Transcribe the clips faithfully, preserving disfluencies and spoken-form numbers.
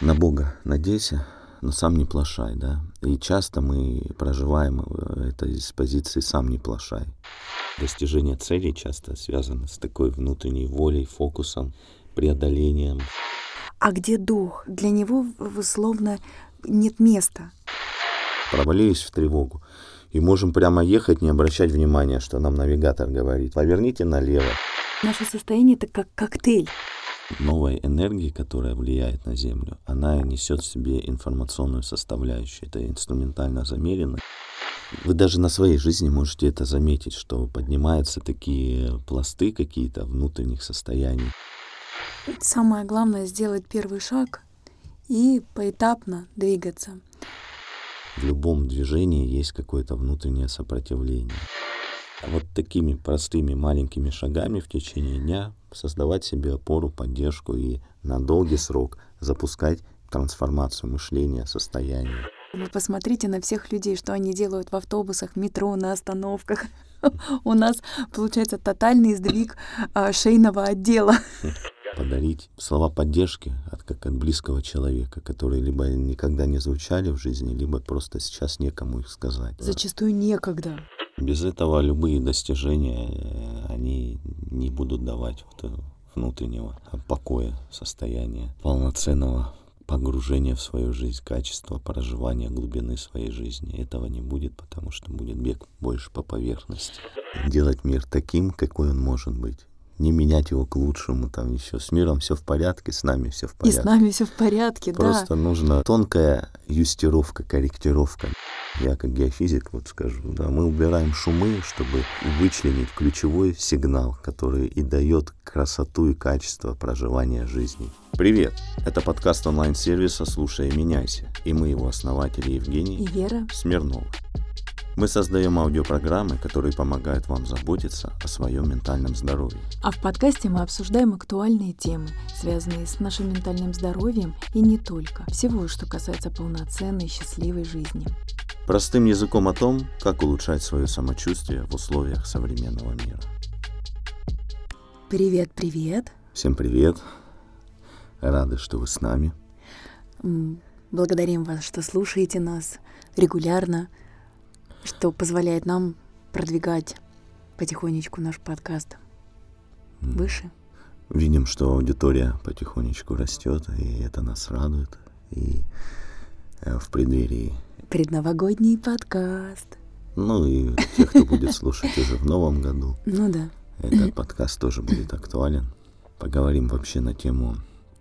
на Бога надейся, но сам не плашай, да. И часто мы проживаем это из позиции «сам не плашай». Достижение целей часто связано с такой внутренней волей, фокусом, преодолением. А где дух? Для него, словно, нет места. Провалились в тревогу. И можем прямо ехать, не обращать внимания, что нам навигатор говорит. Поверните налево. Наше состояние — это как коктейль. Новая энергия, которая влияет на Землю, она несет в себе информационную составляющую. Это инструментально замерено. Вы даже на своей жизни можете это заметить, что поднимаются такие пласты какие-то внутренних состояний. Самое главное — сделать первый шаг и поэтапно двигаться. В любом движении есть какое-то внутреннее сопротивление. Вот такими простыми маленькими шагами в течение дня создавать себе опору, поддержку и на долгий срок запускать трансформацию мышления, состояния. Вы посмотрите на всех людей, что они делают в автобусах, метро, на остановках. У нас получается тотальный сдвиг шейного отдела. Подарить слова поддержки от, как от близкого человека, которые либо никогда не звучали в жизни, либо просто сейчас некому их сказать. Зачастую некогда. Без этого любые достижения, они не будут давать вот внутреннего покоя, состояния, полноценного погружения в свою жизнь, качества проживания глубины своей жизни. Этого не будет, потому что будет бег больше по поверхности. Делать мир таким, какой он может быть. Не менять его к лучшему, там еще с миром все в порядке, с нами все в порядке. И с нами все в порядке, Просто да. Просто нужна тонкая юстировка, корректировка. Я как геофизик вот скажу, да, мы убираем шумы, чтобы вычленить ключевой сигнал, который и дает красоту и качество проживания жизни. Привет! Это подкаст онлайн-сервиса «Слушай и меняйся», и мы его основатели Евгений и Вера Смирнова. Мы создаем аудиопрограммы, которые помогают вам заботиться о своем ментальном здоровье. А в подкасте мы обсуждаем актуальные темы, связанные с нашим ментальным здоровьем и не только. Всего, что касается полноценной, счастливой жизни. Простым языком о том, как улучшать свое самочувствие в условиях современного мира. Привет, привет. Всем привет. Рады, что вы с нами. Благодарим вас, что слушаете нас регулярно, что позволяет нам продвигать потихонечку наш подкаст mm. выше. Видим, что аудитория потихонечку растет, и это нас радует. И э, в преддверии... Предновогодний подкаст. Ну и те, кто будет слушать уже в новом году. Ну да. Этот подкаст тоже будет актуален. Поговорим вообще на тему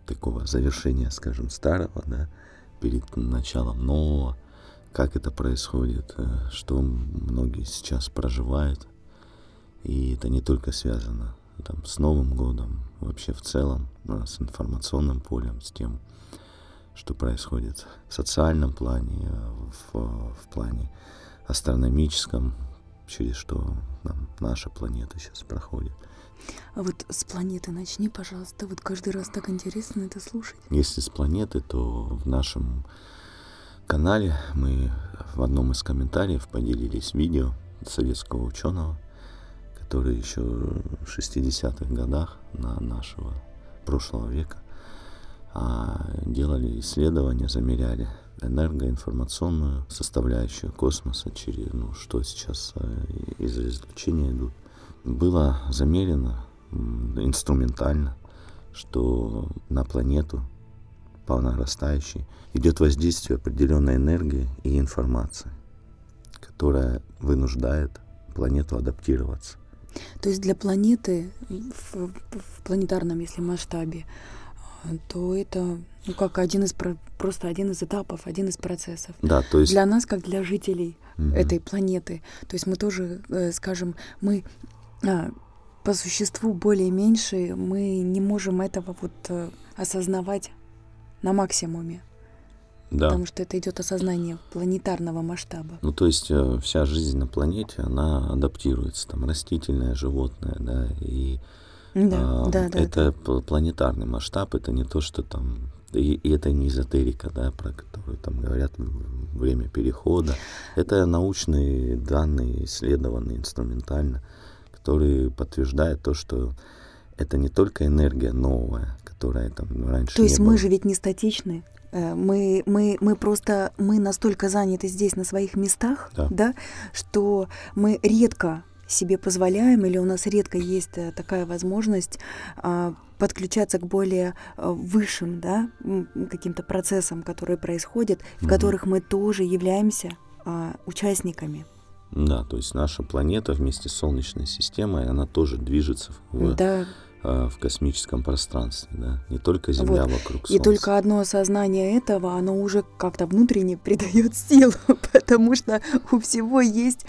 такого завершения, скажем, старого, да, перед началом нового. Как это происходит, что многие сейчас проживают, и это не только связано там, с Новым годом, вообще в целом, с информационным полем, с тем, что происходит в социальном плане, в, в плане астрономическом, через что там, наша планета сейчас проходит. А вот с планеты начни, пожалуйста, вот каждый раз так интересно это слушать. Если с планеты, то в нашем... В канале мы в одном из комментариев поделились видео советского ученого, который еще в шестидесятых годах на нашего прошлого века делали исследования, замеряли энергоинформационную составляющую космоса, через, ну, что сейчас из излучения идут. Было замерено инструментально, что на планету по нарастающей идет воздействие определенной энергии и информации, которая вынуждает планету адаптироваться. То есть для планеты в, в планетарном, если масштабе, то это ну, как один из просто один из этапов, один из процессов. Да, то есть... Для нас, как для жителей угу. этой планеты. То есть мы тоже, скажем, мы по существу более-меньше, мы не можем этого вот осознавать на максимуме, да. Потому что это идет осознание планетарного масштаба. Ну, то есть вся жизнь на планете, она адаптируется, там, растительное, животное, да, и да, а, да, да, это да. Планетарный масштаб, это не то, что там, и, и это не эзотерика, да, про которую там говорят время перехода, это научные данные, исследованные инструментально, которые подтверждают то, что это не только энергия новая, которая там раньше То не есть была. Мы же ведь не статичны. Мы, мы, мы просто мы настолько заняты здесь, на своих местах, да. Да, что мы редко себе позволяем, или у нас редко есть такая возможность а, подключаться к более высшим, да, каким-то процессам, которые происходят, в угу. которых мы тоже являемся а, участниками. Да, то есть наша планета вместе с Солнечной системой, она тоже движется в... Да. в космическом пространстве, да, не только Земля вот. Вокруг Солнца. И только одно осознание этого, оно уже как-то внутренне придает силу, потому что у всего есть,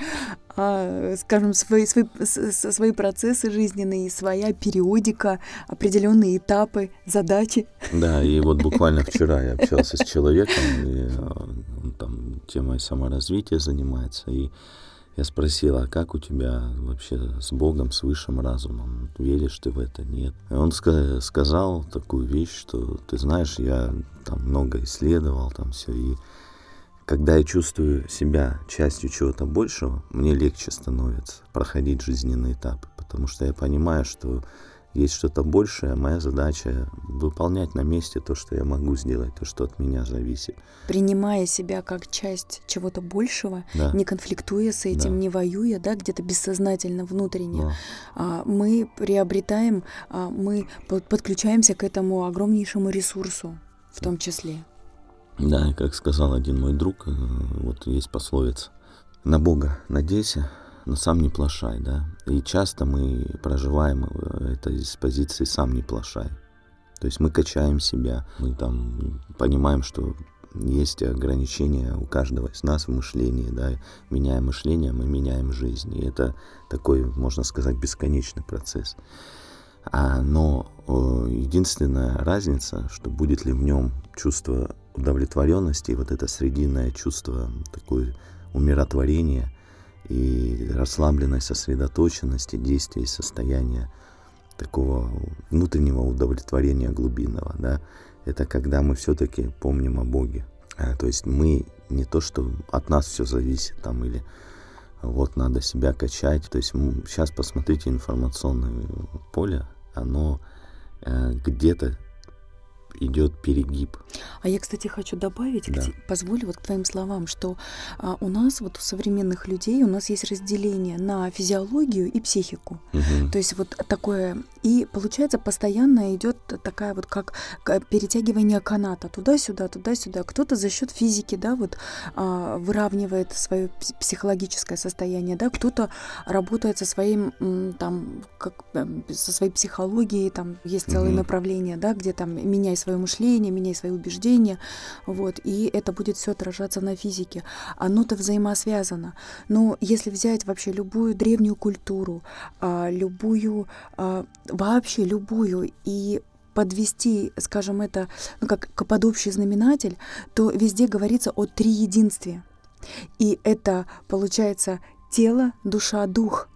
скажем, свои, свои, свои процессы жизненные, своя периодика, определенные этапы, задачи. Да, и вот буквально вчера я общался с человеком, и он там темой саморазвития занимается, и я спросил, а как у тебя вообще с Богом, с высшим разумом? Веришь ты в это? Нет. И он ска- сказал такую вещь, что, ты знаешь, я там много исследовал, там все, и когда я чувствую себя частью чего-то большего, мне легче становится проходить жизненные этапы, потому что я понимаю, что есть что-то большее, моя задача выполнять на месте то, что я могу сделать, то, что от меня зависит. Принимая себя как часть чего-то большего, да. не конфликтуя с этим, да. не воюя, да, где-то бессознательно внутренне, да. мы приобретаем, мы подключаемся к этому огромнейшему ресурсу в том числе. Да, как сказал один мой друг, вот есть пословица: «На Бога надейся, но сам не плашай», да, и часто мы проживаем это из позиции «сам не плашай», то есть мы качаем себя, мы там понимаем, что есть ограничения у каждого из нас в мышлении, да, меняя мышление, мы меняем жизнь, и это такой, можно сказать, бесконечный процесс, а, но единственная разница, что будет ли в нем чувство удовлетворенности, вот это срединное чувство, такое умиротворение, и расслабленной сосредоточенности, действия и состояния такого внутреннего удовлетворения глубинного, да, это когда мы все-таки помним о Боге, а, то есть мы не то, что от нас все зависит, там, или вот надо себя качать, то есть мы, сейчас посмотрите информационное поле, оно э, где-то идет перегиб. А я, кстати, хочу добавить, да. позволь вот к твоим словам, что а, у нас, вот у современных людей, у нас есть разделение на физиологию и психику. Угу. То есть вот такое, и получается постоянно идет такая вот как перетягивание каната туда-сюда, туда-сюда. Кто-то за счет физики, да, вот а, выравнивает свое психологическое состояние, да, кто-то работает со своим, там, как, со своей психологией, там есть целые угу. направления, да, где там меняй свое мышление, меняй свои убеждения, вот, и это будет все отражаться на физике. Оно-то взаимосвязано. Но если взять вообще любую древнюю культуру, любую, вообще любую, и подвести, скажем, это, ну, как под общий знаменатель, то везде говорится о триединстве. И это, получается, тело, душа, дух.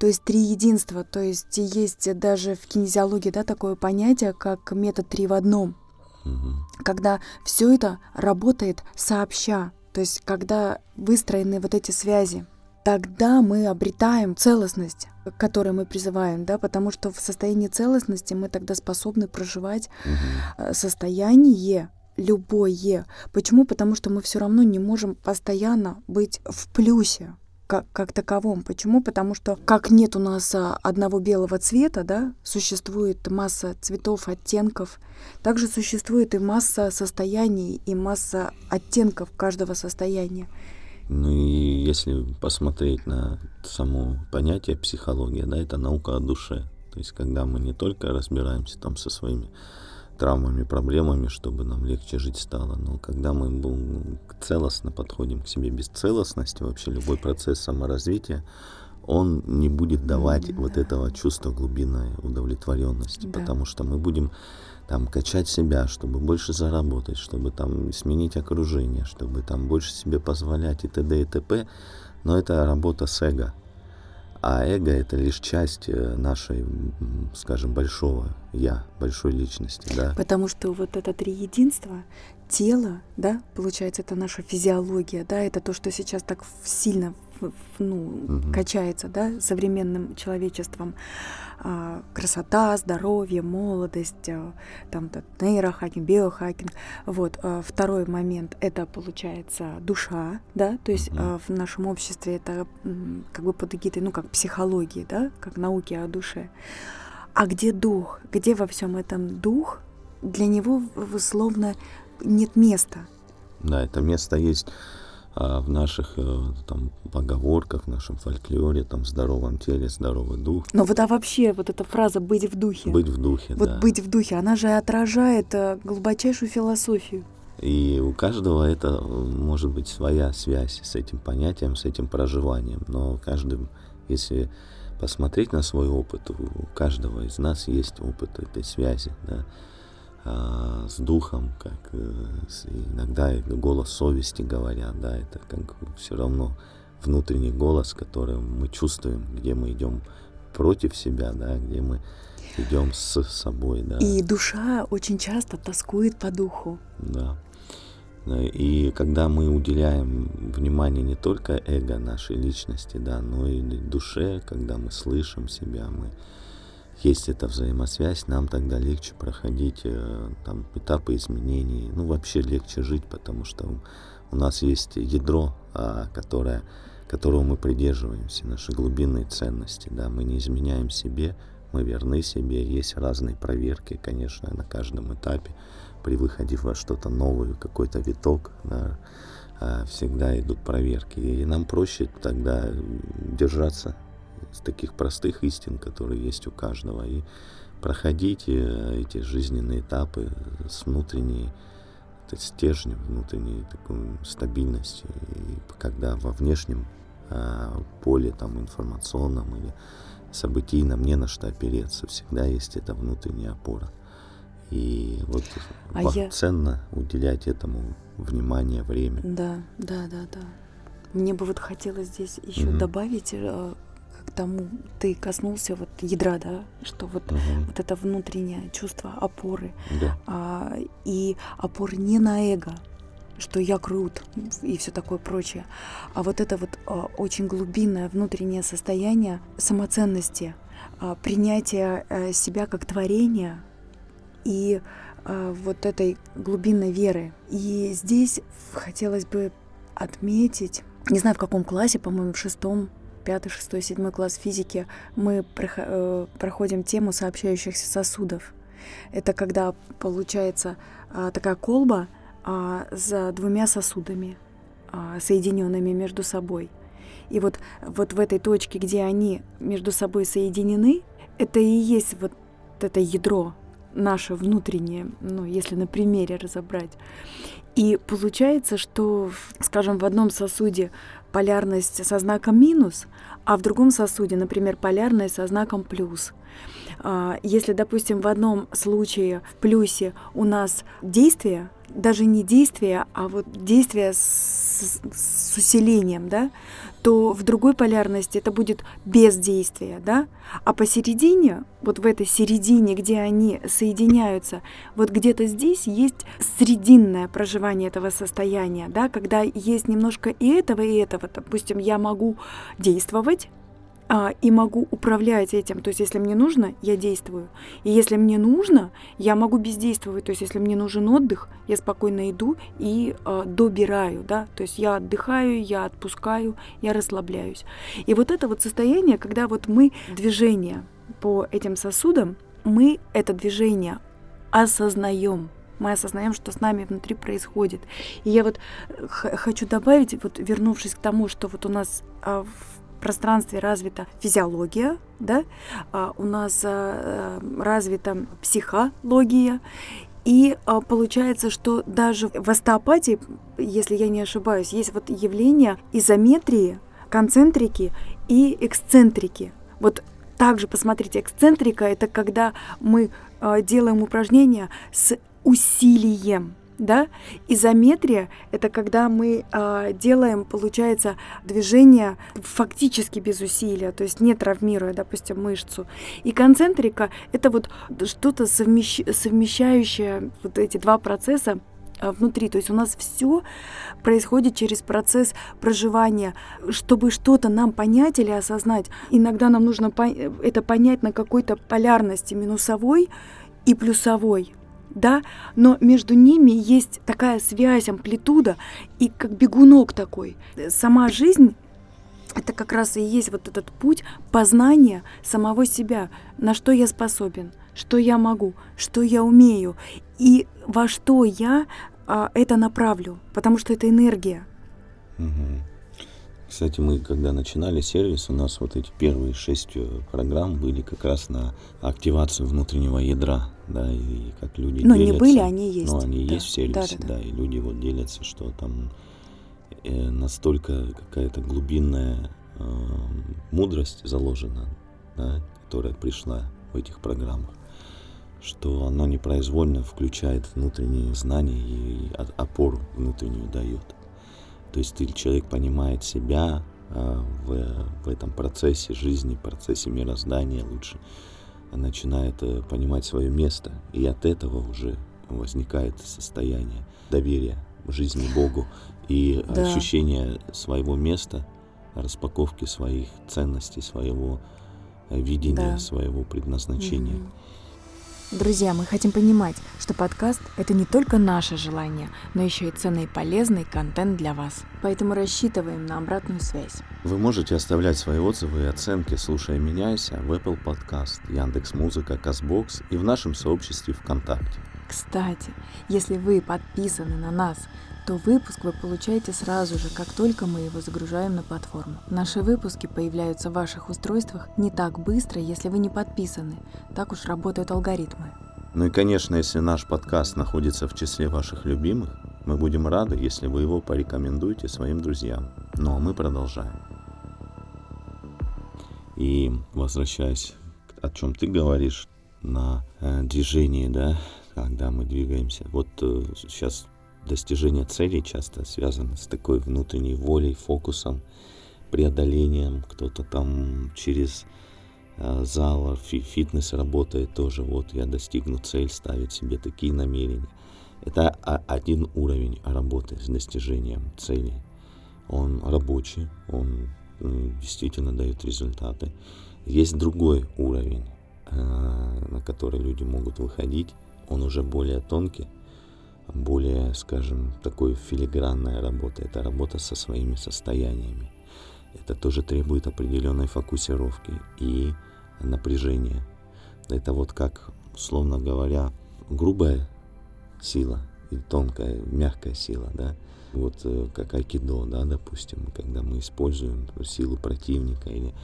То есть триединство, то есть есть даже в кинезиологии, да, такое понятие, как метод три в одном, угу. когда все это работает сообща, то есть когда выстроены вот эти связи, тогда мы обретаем целостность, к которой мы призываем, да, потому что в состоянии целостности мы тогда способны проживать угу. состояние любое. Почему? Потому что мы все равно не можем постоянно быть в плюсе. Как, как таковом. Почему? Потому что как нет у нас одного белого цвета, да, существует масса цветов, оттенков, также существует и масса состояний, и масса оттенков каждого состояния. Ну и если посмотреть на само понятие психология, да, это наука о душе. То есть когда мы не только разбираемся там со своими травмами, проблемами, чтобы нам легче жить стало. Но когда мы целостно подходим к себе, без целостности вообще любой процесс саморазвития, он не будет давать mm-hmm. вот этого чувства глубинной удовлетворенности, да. потому что мы будем там качать себя, чтобы больше заработать, чтобы там сменить окружение, чтобы там больше себе позволять и т.д. и т.п. Но это работа с эго. А эго — это лишь часть нашей, скажем, большого «я», большой личности, да. Потому что вот это триединство, тело, да, получается, это наша физиология, да, это то, что сейчас так сильно ну, угу. качается, да, современным человечеством. А, красота, здоровье, молодость, а, там, да, нейрохакинг, биохакинг. Вот. А, второй момент — это, получается, душа, да, то есть угу. а, в нашем обществе это как бы под эгидой, ну, как психологии, да, как науки о душе. А где дух? Где во всем этом дух? Для него, условно, нет места. Да, это место есть а, в наших там, поговорках, в нашем фольклоре, там, в здоровом теле, здоровый дух. Но вот а вообще вот эта фраза «быть в духе». Быть в духе, вот, да. Вот «быть в духе», она же отражает глубочайшую философию. И у каждого это может быть своя связь с этим понятием, с этим проживанием. Но каждый, если посмотреть на свой опыт, у каждого из нас есть опыт этой связи, да. С духом, как иногда голос совести говорят, да, это как все равно внутренний голос, который мы чувствуем, где мы идем против себя, да, где мы идем с собой, да. И душа очень часто тоскует по духу. Да. И когда мы уделяем внимание не только эго нашей личности, да, но и душе, когда мы слышим себя, мы есть эта взаимосвязь, нам тогда легче проходить там, этапы изменений, ну вообще легче жить, потому что у нас есть ядро, которое, которого мы придерживаемся, наши глубинные ценности, да, мы не изменяем себе, мы верны себе, есть разные проверки, конечно, на каждом этапе, при выходе во что-то новое, какой-то виток, да, всегда идут проверки, и нам проще тогда держаться таких простых истин, которые есть у каждого, и проходить эти жизненные этапы с внутренней стержнем, внутренней такой стабильностью, и когда во внешнем а, поле там, информационном или событийном не на что опереться, всегда есть эта внутренняя опора. И вот а я... ценно уделять этому внимание, время. Да, да, да, да. Мне бы вот хотелось здесь еще mm-hmm. добавить... к тому, ты коснулся вот ядра, да, что вот, uh-huh. вот это внутреннее чувство опоры, yeah. а, и опоры не на эго, что я крут и все такое прочее, а вот это вот а, очень глубинное внутреннее состояние самоценности, а, принятия а, себя как творения и а, вот этой глубинной веры. И здесь хотелось бы отметить, не знаю в каком классе, по-моему, в шестом, пятый, шестой, седьмой класс физики, мы проходим тему сообщающихся сосудов. Это когда получается такая колба за двумя сосудами, соединенными между собой. И вот, вот в этой точке, где они между собой соединены, это и есть вот это ядро наше внутреннее, ну, если на примере разобрать. И получается, что, скажем, в одном сосуде полярность со знаком минус, а в другом сосуде, например, полярность со знаком плюс. Если, допустим, в одном случае в плюсе у нас действие, даже не действие, а вот действие с, с усилением, да, то в другой полярности это будет бездействие, да, а посередине, вот в этой середине, где они соединяются, вот где-то здесь есть срединное проживание этого состояния, да, когда есть немножко и этого, и этого. Допустим, я могу действовать, а, и могу управлять этим. То есть, если мне нужно, я действую. И если мне нужно, я могу бездействовать. То есть, если мне нужен отдых, я спокойно иду и а, добираю, да. То есть, я отдыхаю, я отпускаю, я расслабляюсь. И вот это вот состояние, когда вот мы движение по этим сосудам, мы это движение осознаем. Мы осознаем, что с нами внутри происходит. И я вот х- хочу добавить, вот вернувшись к тому, что вот у нас а, в В пространстве развита физиология, да? а, у нас а, развита психология, и а, получается, что даже в остеопатии, если я не ошибаюсь, есть вот явление изометрии, концентрики и эксцентрики. Вот также посмотрите, эксцентрика — это когда мы а, делаем упражнения с усилием. Да? Изометрия – это когда мы э, делаем, получается, движение фактически без усилия, то есть не травмируя, допустим, мышцу. И концентрика – это вот что-то совмещ... совмещающее вот эти два процесса внутри. То есть у нас все происходит через процесс проживания. Чтобы что-то нам понять или осознать, иногда нам нужно это понять на какой-то полярности минусовой и плюсовой. Да, но между ними есть такая связь, амплитуда, и как бегунок такой. Сама жизнь — это как раз и есть вот этот путь познания самого себя, на что я способен, что я могу, что я умею, и во что я а, это направлю, потому что это энергия. Угу. Кстати, мы когда начинали сервис, у нас вот эти первые шесть программ были как раз на активацию внутреннего ядра, да, и как люди делятся. Но не были, они есть. Но они да. есть в сервисе, да, да, да. да, и люди вот делятся, что там э, настолько какая-то глубинная э, мудрость заложена, да, которая пришла в этих программах, что оно непроизвольно включает внутренние знания и опору внутреннюю дает. То есть ты, человек понимает себя а, в, в этом процессе жизни, процессе мироздания лучше, начинает а, понимать свое место, и от этого уже возникает состояние доверия жизни Богу и да. ощущение своего места, распаковки своих ценностей, своего видения, да. своего предназначения. Угу. Друзья, мы хотим понимать, что подкаст – это не только наше желание, но еще и ценный и полезный контент для вас. Поэтому рассчитываем на обратную связь. Вы можете оставлять свои отзывы и оценки, слушая «Меняйся» в Apple Podcast, Яндекс.Музыка, Кастбокс и в нашем сообществе ВКонтакте. Кстати, если вы подписаны на нас, то выпуск вы получаете сразу же, как только мы его загружаем на платформу. Наши выпуски появляются в ваших устройствах не так быстро, если вы не подписаны. Так уж работают алгоритмы. Ну и, конечно, если наш подкаст находится в числе ваших любимых, мы будем рады, если вы его порекомендуете своим друзьям. Ну а мы продолжаем. И возвращаясь, о чем ты говоришь, на э, движении, да, когда мы двигаемся. Вот э, сейчас достижение целей часто связано с такой внутренней волей, фокусом, преодолением. Кто-то там через э, зал, фи- фитнес работает тоже. Вот я достигну цель, ставить себе такие намерения. Это один уровень работы с достижением цели. Он рабочий, он э, действительно дает результаты. Есть другой уровень, э, на который люди могут выходить. Он уже более тонкий, более, скажем, такой филигранная работа. Это работа со своими состояниями. Это тоже требует определенной фокусировки и напряжения. Это вот как, условно говоря, грубая сила и тонкая, мягкая сила, да. Вот как айкидо, да, допустим, когда мы используем силу противника или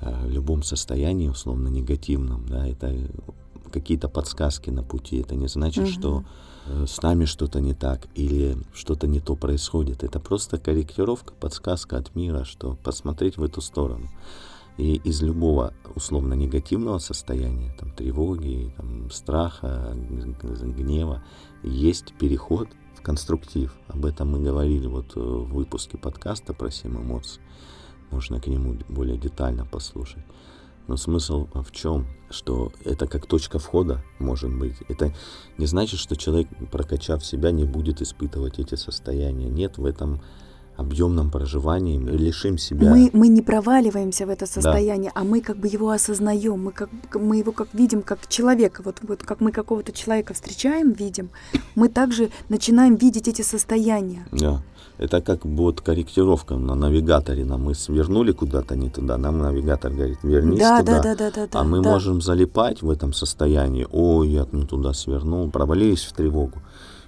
в любом состоянии, условно, негативном, да, это какие-то подсказки на пути. Это не значит, угу. что э, с нами что-то не так или что-то не то происходит. Это просто корректировка, подсказка от мира, что посмотреть в эту сторону. И из любого условно негативного состояния, там, тревоги, там, страха, гнева, есть переход в конструктив. Об этом мы говорили вот в выпуске подкаста про семь эмоций. Можно к нему более детально послушать. Но смысл в чем? Что это как точка входа может быть. Это не значит, что человек, прокачав себя, не будет испытывать эти состояния. Нет, в этом объемном проживании мы лишим себя. Мы, мы не проваливаемся в это состояние, да. а мы как бы его осознаем. Мы, как, мы его как видим как человека. Вот, вот как мы какого-то человека встречаем, видим, мы также начинаем видеть эти состояния. Да. Это как вот корректировка на навигаторе. Нам мы свернули куда-то не туда, нам навигатор говорит, вернись да, туда. Да, да, да, да, а мы да. можем залипать в этом состоянии. Ой, я не туда свернул, провалились в тревогу.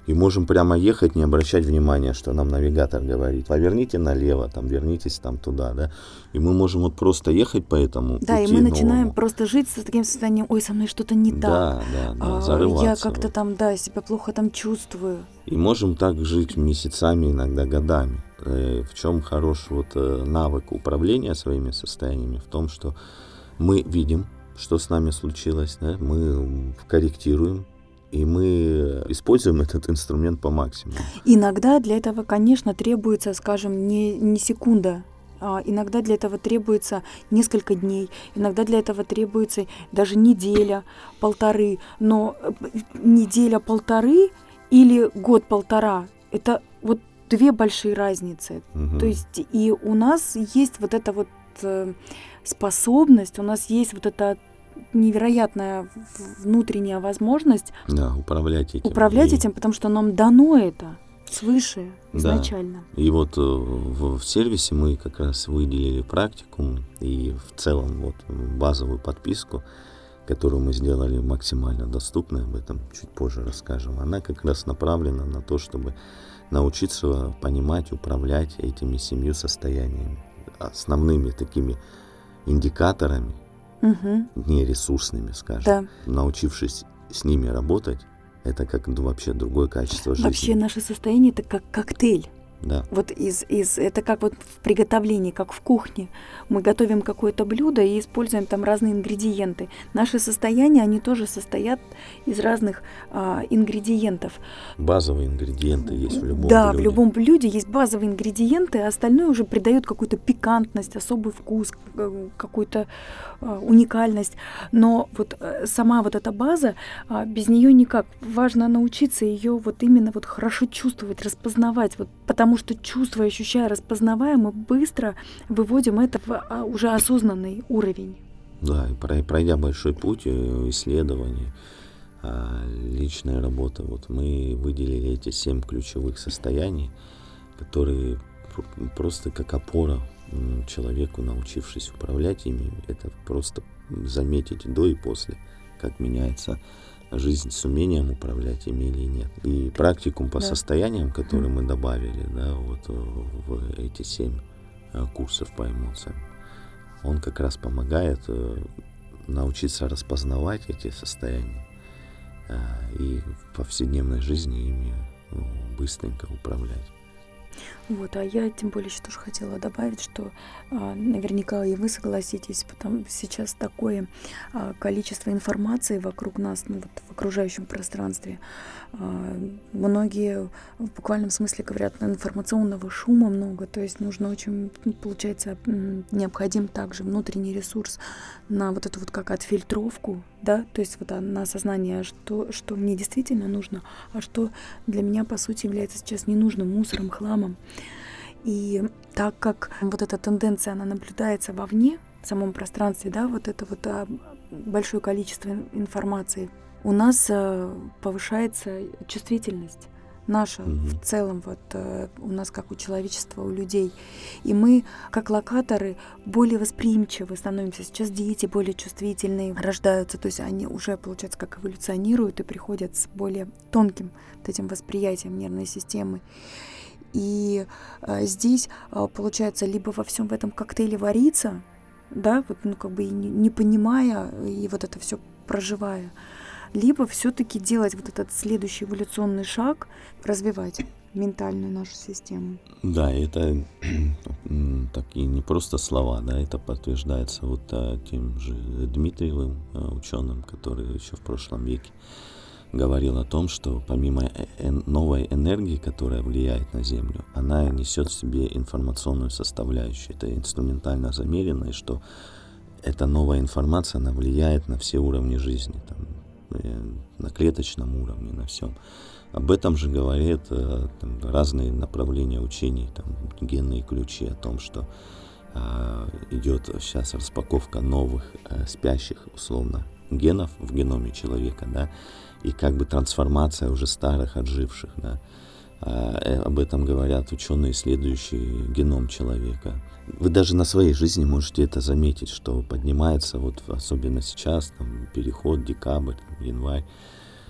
И можем прямо ехать, не обращать внимания, что нам навигатор говорит. Поверните налево, там, вернитесь там туда, да. И мы можем вот просто ехать по этому пути. Да, и мы новому. Начинаем просто жить с таким состоянием, ой, со мной что-то не так. Да, да, да, зарываться. Я как-то вот. там, да, себя плохо там чувствую. И можем так жить месяцами, иногда годами. В чем хорош вот навык управления своими состояниями? В том, что мы видим, что с нами случилось, да? Мы корректируем. И мы используем этот инструмент по максимуму. Иногда для этого, конечно, требуется, скажем, не, не секунда. А иногда для этого требуется несколько дней. Иногда для этого требуется даже неделя, полторы. Но неделя, полторы или год-полтора. Это вот две большие разницы. Угу. То есть и у нас есть вот эта вот способность, у нас есть вот эта невероятная внутренняя возможность да, управлять этим. Управлять и... этим, потому что нам дано это свыше изначально. Да. И вот в, в сервисе мы как раз выделили практикум и в целом вот базовую подписку, которую мы сделали максимально доступной, об этом чуть позже расскажем. Она как раз направлена на то, чтобы научиться понимать, управлять этими семью состояниями. Основными такими индикаторами, угу. нересурсными, скажем, да. научившись с ними работать, это как ну, вообще другое качество жизни. Вообще наше состояние — это как коктейль. Да. Вот из, из, это как вот в приготовлении, как в кухне. Мы готовим какое-то блюдо и используем там разные ингредиенты. Наши состояния, они тоже состоят из разных а, ингредиентов. Базовые ингредиенты есть в любом да, блюде. Да, в любом блюде есть базовые ингредиенты, а остальное уже придает какую-то пикантность, особый вкус, какую-то а, уникальность. Но вот сама вот эта база, а, без нее никак. Важно научиться ее вот именно вот хорошо чувствовать, распознавать, вот потому Потому что чувствуя, ощущая, распознавая, мы быстро выводим это в уже осознанный уровень. Да, и пройдя большой путь исследований, личной работы, вот мы выделили эти семь ключевых состояний, которые просто как опора человеку, научившись управлять ими, это просто заметить до и после, как меняется жизнь с умением управлять ими или нет. И практикум по да. состояниям, который мы добавили, да, вот в эти семь курсов по эмоциям, он как раз помогает научиться распознавать эти состояния и в повседневной жизни ими быстренько управлять. Вот, а я тем более еще тоже хотела добавить, что а, наверняка и вы согласитесь, потому сейчас такое а, количество информации вокруг нас, ну, вот, в окружающем пространстве. А, многие в буквальном смысле говорят, информационного шума много, то есть нужно очень, получается, необходим также внутренний ресурс на вот эту вот как отфильтровку, да, то есть вот на осознание, что, что мне действительно нужно, а что для меня, по сути, является сейчас ненужным мусором, хламом. И так как вот эта тенденция, она наблюдается вовне, в самом пространстве, да, вот это вот большое количество информации, у нас повышается чувствительность наша mm-hmm. в целом, вот у нас как у человечества, у людей. И мы, как локаторы, более восприимчивы становимся. Сейчас дети более чувствительные рождаются, то есть они уже, получается, как эволюционируют и приходят с более тонким вот этим восприятием нервной системы. И э, здесь, э, получается, либо во всем в этом коктейле вариться, да, вот, ну, как бы и не, не понимая, и вот это все проживая, либо все-таки делать вот этот следующий эволюционный шаг, развивать ментальную нашу систему. Да, это такие не просто слова, да, это подтверждается вот тем же Дмитриевым, ученым, который еще в прошлом веке говорил о том, что помимо новой энергии, которая влияет на Землю, она несет в себе информационную составляющую. Это инструментально замерено, и что эта новая информация, она влияет на все уровни жизни, там, на клеточном уровне, на всем. Об этом же говорят там, разные направления учений, там, генные ключи, о том, что а, идет сейчас распаковка новых а, спящих, условно, генов в геноме человека, да, и как бы трансформация уже старых, отживших, да. А, об этом говорят ученые, исследующие геном человека. Вы даже на своей жизни можете это заметить, что поднимается, вот особенно сейчас, там, переход, декабрь, январь,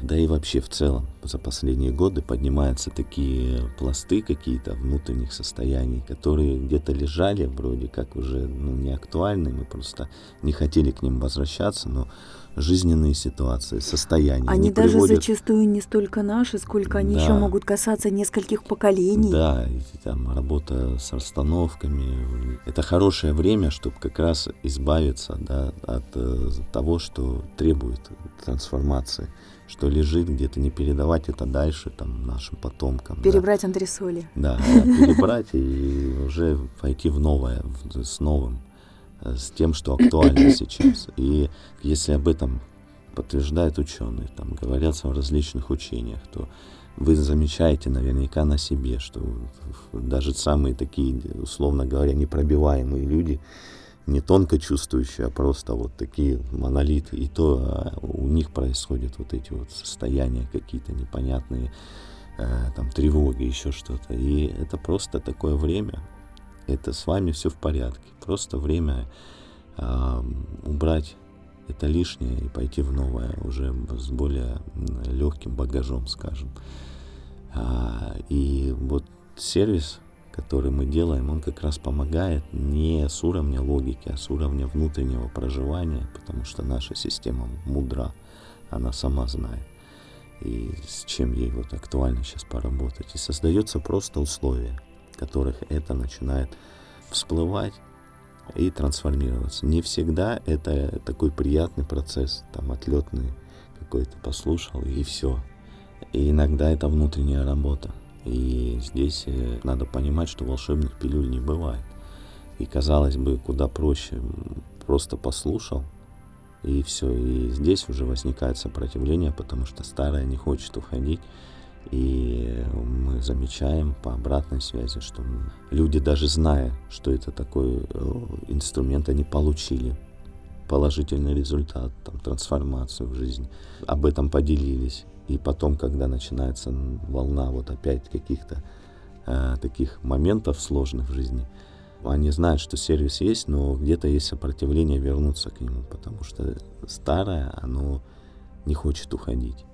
да и вообще в целом за последние годы поднимаются такие пласты какие-то внутренних состояний, которые где-то лежали, вроде как уже ну, не актуальны, мы просто не хотели к ним возвращаться, но жизненные ситуации, состояния. Они не даже приводят... зачастую не столько наши, сколько они да. еще могут касаться нескольких поколений. Да, и, там работа с расстановками. Это хорошее время, чтобы как раз избавиться да, от э, того, что требует трансформации, что лежит где-то, не передавать это дальше там, нашим потомкам. Перебрать да. антресоли. Да, перебрать и уже пойти в новое, с новым, с тем, что актуально сейчас. И если об этом подтверждают ученые, там говорятся в различных учениях, то вы замечаете наверняка на себе, что даже самые такие, условно говоря, непробиваемые люди, не тонко чувствующие, а просто вот такие монолиты, и то у них происходят вот эти вот состояния какие-то непонятные, там, тревоги, еще что-то. И это просто такое время, это с вами все в порядке, просто время э, убрать это лишнее и пойти в новое, уже с более легким багажом, скажем. А, и вот сервис, который мы делаем, он как раз помогает не с уровня логики, а с уровня внутреннего проживания, потому что наша система мудра, она сама знает, и с чем ей вот актуально сейчас поработать. И создаются просто условия, в которых это начинает всплывать и трансформироваться. Не всегда это такой приятный процесс, там, отлетный какой-то послушал, и все. И иногда это внутренняя работа. И здесь надо понимать, что волшебных пилюль не бывает. И, казалось бы, куда проще, просто послушал, и все. И здесь уже возникает сопротивление, потому что старое не хочет уходить. И мы замечаем по обратной связи, что люди, даже зная, что это такой инструмент, они получили положительный результат, там, трансформацию в жизни. Об этом поделились. И потом, когда начинается волна вот опять каких-то э, таких моментов сложных в жизни, они знают, что сервис есть, но где-то есть сопротивление вернуться к нему, потому что старое, оно не хочет уходить.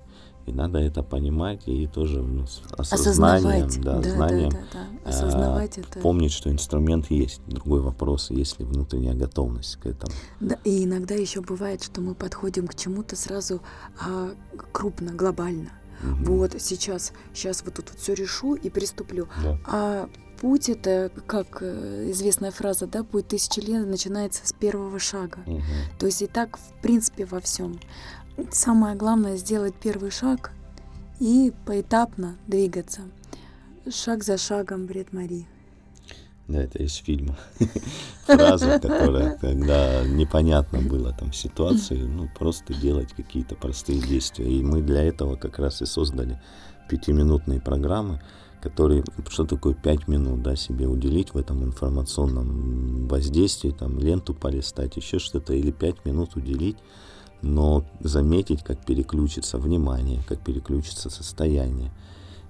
И надо это понимать и тоже, ну, с осознанием, да, да, знанием, да, да, да. Э, помнить, что инструмент есть. Другой вопрос, есть ли внутренняя готовность к этому. Да, и иногда еще бывает, что мы подходим к чему-то сразу э, крупно, глобально. Угу. Вот сейчас, сейчас вот тут вот все решу и приступлю. Да. А путь — это, как известная фраза, да, путь тысячелетия начинается с первого шага. Угу. То есть и так, в принципе, во всем. Самое главное — сделать первый шаг и поэтапно двигаться. Шаг за шагом, бред Марии. Да, это из фильма. Фраза, которая, когда непонятно было там ситуации, ну, просто делать какие-то простые действия. И мы для этого как раз и создали пятиминутные программы, которые, что такое пять минут, да, себе уделить в этом информационном воздействии, там, ленту полистать, еще что-то, или пять минут уделить, но заметить, как переключится внимание, как переключится состояние.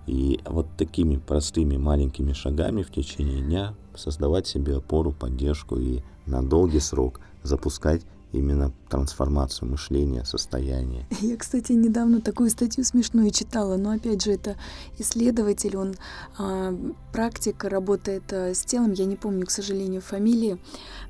И вот такими простыми маленькими шагами в течение дня создавать себе опору, поддержку и на долгий срок запускать именно трансформацию мышления, состояния. Я, кстати, недавно такую статью смешную читала, но опять же, это исследователь, он а, практика, работает с телом, я не помню, к сожалению, фамилии,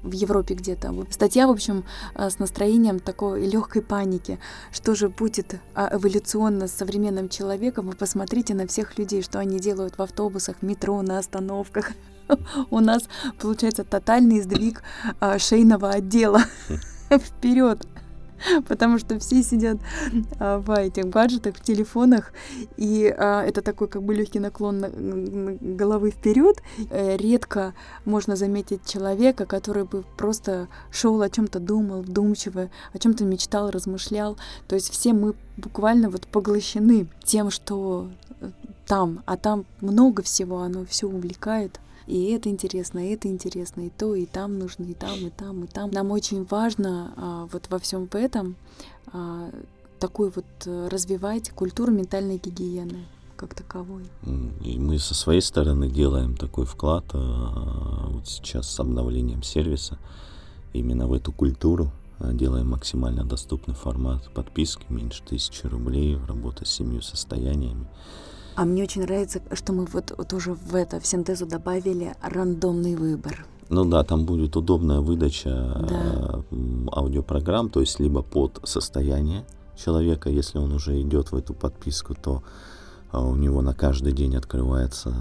в Европе где-то. Статья, в общем, с настроением такой легкой паники, что же будет эволюционно с современным человеком. Вы посмотрите на всех людей, что они делают в автобусах, в метро, на остановках. У нас получается тотальный сдвиг шейного отдела вперед, потому что все сидят а, в этих гаджетах, в телефонах, и а, это такой как бы легкий наклон на, на головы вперед. Редко можно заметить человека, который бы просто шел, о чем-то думал, вдумчиво, о чем-то мечтал, размышлял. То есть все мы буквально вот поглощены тем, что там, а там много всего, оно все увлекает. И это интересно, и это интересно, и то, и там нужно, и там, и там, и там. Нам очень важно а, вот во всем этом а, такой вот развивать культуру ментальной гигиены как таковой. И мы со своей стороны делаем такой вклад а, вот сейчас с обновлением сервиса именно в эту культуру. А, делаем максимально доступный формат подписки, меньше тысячи рублей, работа с семью состояниями. А мне очень нравится, что мы вот, вот уже в это, в синтезу добавили рандомный выбор. Ну да, там будет удобная выдача, да, аудиопрограмм, то есть либо под состояние человека, если он уже идет в эту подписку, то у него на каждый день открывается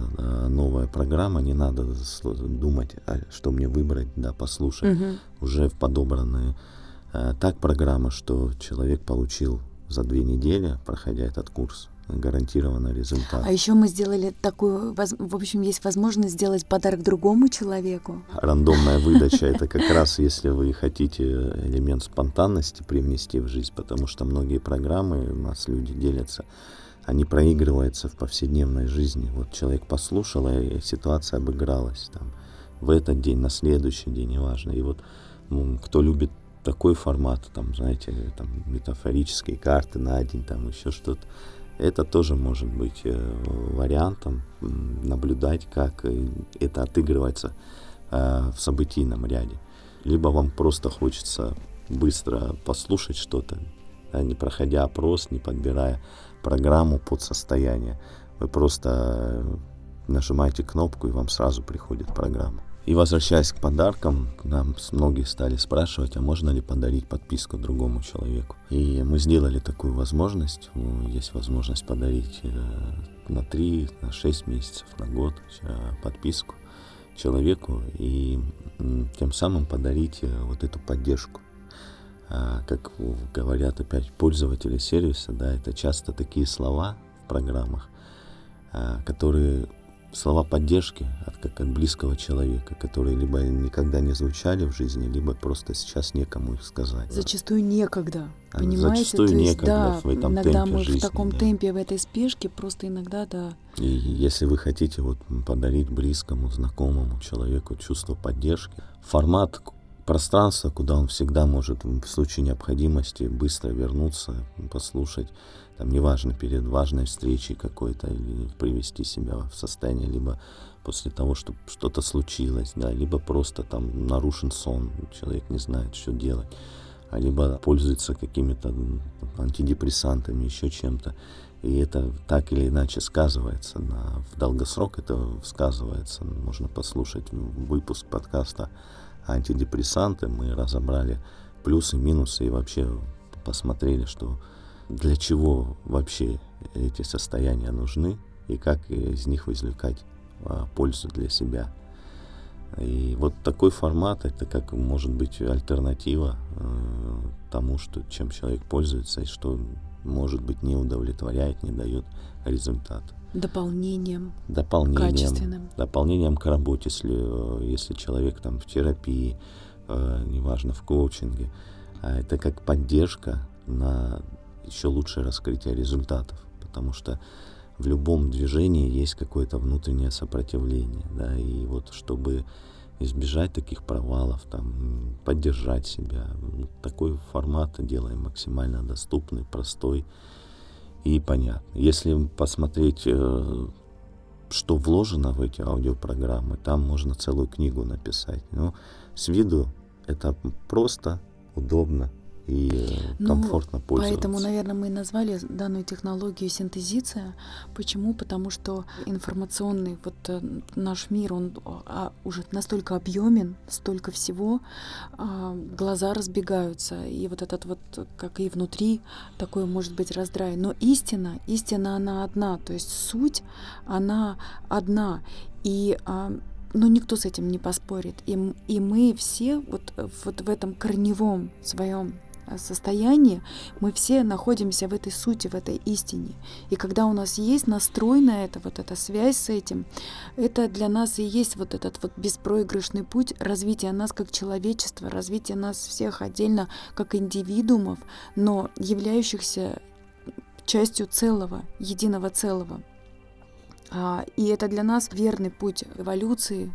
новая программа, не надо думать, что мне выбрать, да, послушать. Угу. Уже подобраны так программы, что человек получил за две недели, проходя этот курс, гарантированный результат. А еще мы сделали такую, в общем, есть возможность сделать подарок другому человеку. Рандомная выдача — это как раз, если вы хотите элемент спонтанности привнести в жизнь, потому что многие программы у нас люди делятся а не проигрывается в повседневной жизни. Вот человек послушал, и ситуация обыгралась там в этот день, на следующий день, неважно. И вот ну, кто любит такой формат, там, знаете, там, метафорические карты на день, там, еще что-то, это тоже может быть вариантом наблюдать, как это отыгрывается в событийном ряде. Либо вам просто хочется быстро послушать что-то, да, не проходя опрос, не подбирая программу под состояние. Вы просто нажимаете кнопку, и вам сразу приходит программа. И возвращаясь к подаркам, нам многие стали спрашивать, а можно ли подарить подписку другому человеку. И мы сделали такую возможность. Есть возможность подарить на три, на шесть месяцев, на год подписку человеку и тем самым подарить вот эту поддержку. Как говорят опять пользователи сервиса, да, это часто такие слова в программах, которые слова поддержки от, как от близкого человека, которые либо никогда не звучали в жизни, либо просто сейчас некому их сказать. Зачастую некогда, а, понимаете? Зачастую есть, некогда да, в этом темпе жизни. Иногда мы в таком да. темпе, в этой спешке, просто иногда, да. И если вы хотите вот подарить близкому, знакомому человеку чувство поддержки, формат пространства, куда он всегда может в случае необходимости быстро вернуться, послушать, там, неважно, перед важной встречей какой-то, или привести себя в состояние, либо после того, что что-то случилось, да, либо просто там нарушен сон, человек не знает, что делать, а либо пользуется какими-то антидепрессантами, еще чем-то, и это так или иначе сказывается, на, в долгосрок это сказывается, можно послушать выпуск подкаста антидепрессанты, мы разобрали плюсы, минусы и вообще посмотрели, что для чего вообще эти состояния нужны и как из них извлекать а, пользу для себя. И вот такой формат, это как может быть альтернатива э, тому, что, чем человек пользуется и что, может быть, не удовлетворяет, не дает результат. Дополнением, дополнением качественным. Дополнением к работе, если, если человек там в терапии, э, неважно, в коучинге. А это как поддержка на еще лучшее раскрытие результатов, потому что в любом движении есть какое-то внутреннее сопротивление, да, и вот чтобы избежать таких провалов, там, поддержать себя, такой формат делаем максимально доступный, простой и понятный. Если посмотреть, что вложено в эти аудиопрограммы, там можно целую книгу написать, но с виду это просто, удобно и комфортно ну, пользоваться. Поэтому, наверное, мы и назвали данную технологию синтезиция. Почему? Потому что информационный вот наш мир, он уже настолько объемен, столько всего, глаза разбегаются. И вот этот вот, как и внутри, такой может быть раздрай. Но истина, истина, она одна. То есть суть, она одна. И но никто с этим не поспорит. И, и мы все вот, вот в этом корневом своем состоянии, мы все находимся в этой сути, в этой истине. И когда у нас есть настрой на это, вот эта связь с этим, это для нас и есть вот этот вот беспроигрышный путь развития нас как человечества, развития нас всех отдельно как индивидуумов, но являющихся частью целого, единого целого. И это для нас верный путь эволюции,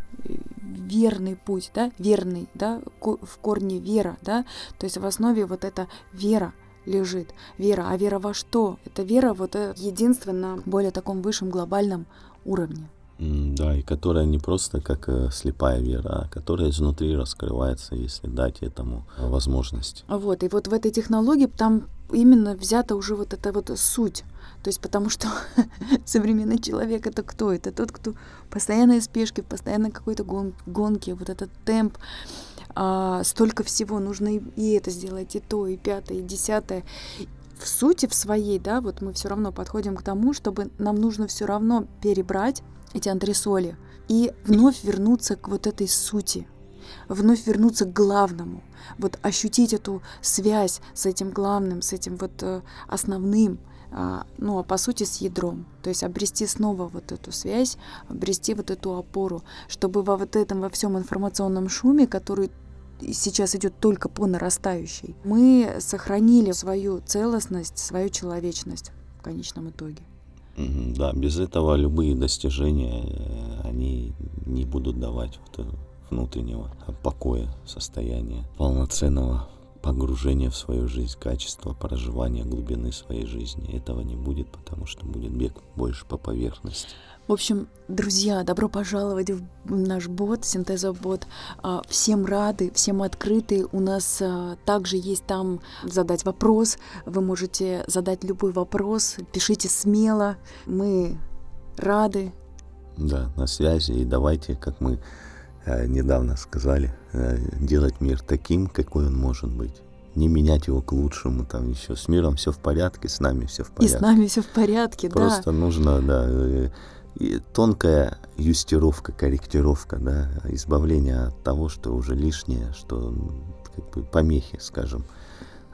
верный путь, да, верный, да, в корне вера, да, то есть в основе вот эта вера лежит, вера, а вера во что? Это вера вот единственно в более таком высшем глобальном уровне. Да, и которая не просто как слепая вера, а которая изнутри раскрывается, если дать этому возможность. Вот, и вот в этой технологии там именно взята уже вот эта вот суть. То есть потому что современный человек — это кто? Это тот, кто в постоянной спешке, в постоянной какой-то гон- гонке, вот этот темп, а, столько всего нужно и, и это сделать, и то, и пятое, и десятое. В сути, в своей, да, вот мы все равно подходим к тому, чтобы нам нужно все равно перебрать эти антресоли и вновь вернуться к вот этой сути, вновь вернуться к главному, вот ощутить эту связь с этим главным, с этим вот основным, ну а по сути с ядром, то есть обрести снова вот эту связь, обрести вот эту опору, чтобы во вот этом во всем информационном шуме, который сейчас идет только по нарастающей, мы сохранили свою целостность, свою человечность в конечном итоге. Да, без этого любые достижения, они не будут давать вот внутреннего покоя, состояния, полноценного погружения в свою жизнь, качества проживания глубины своей жизни. Этого не будет, потому что будет бег больше по поверхности. В общем, друзья, добро пожаловать в наш бот, синтезобот. Всем рады, всем открыты. У нас также есть там задать вопрос. Вы можете задать любой вопрос. Пишите смело. Мы рады. Да, на связи. И давайте, как мы недавно сказали, делать мир таким, какой он может быть. Не менять его к лучшему, там еще с миром все в порядке, с нами все в порядке. И с нами все в порядке, просто да. Просто нужно, да, и тонкая юстировка, корректировка, да, избавление от того, что уже лишнее, что как бы помехи, скажем.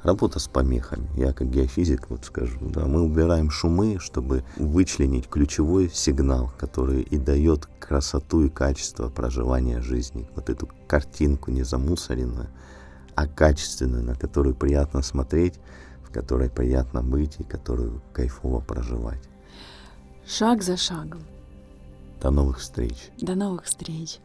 Работа с помехами. Я как геофизик вот скажу, да, мы убираем шумы, чтобы вычленить ключевой сигнал, который и дает красоту и качество проживания жизни. Вот эту картинку не замусоренную, а качественную, на которую приятно смотреть, в которой приятно быть и которую кайфово проживать. Шаг за шагом. До новых встреч. До новых встреч.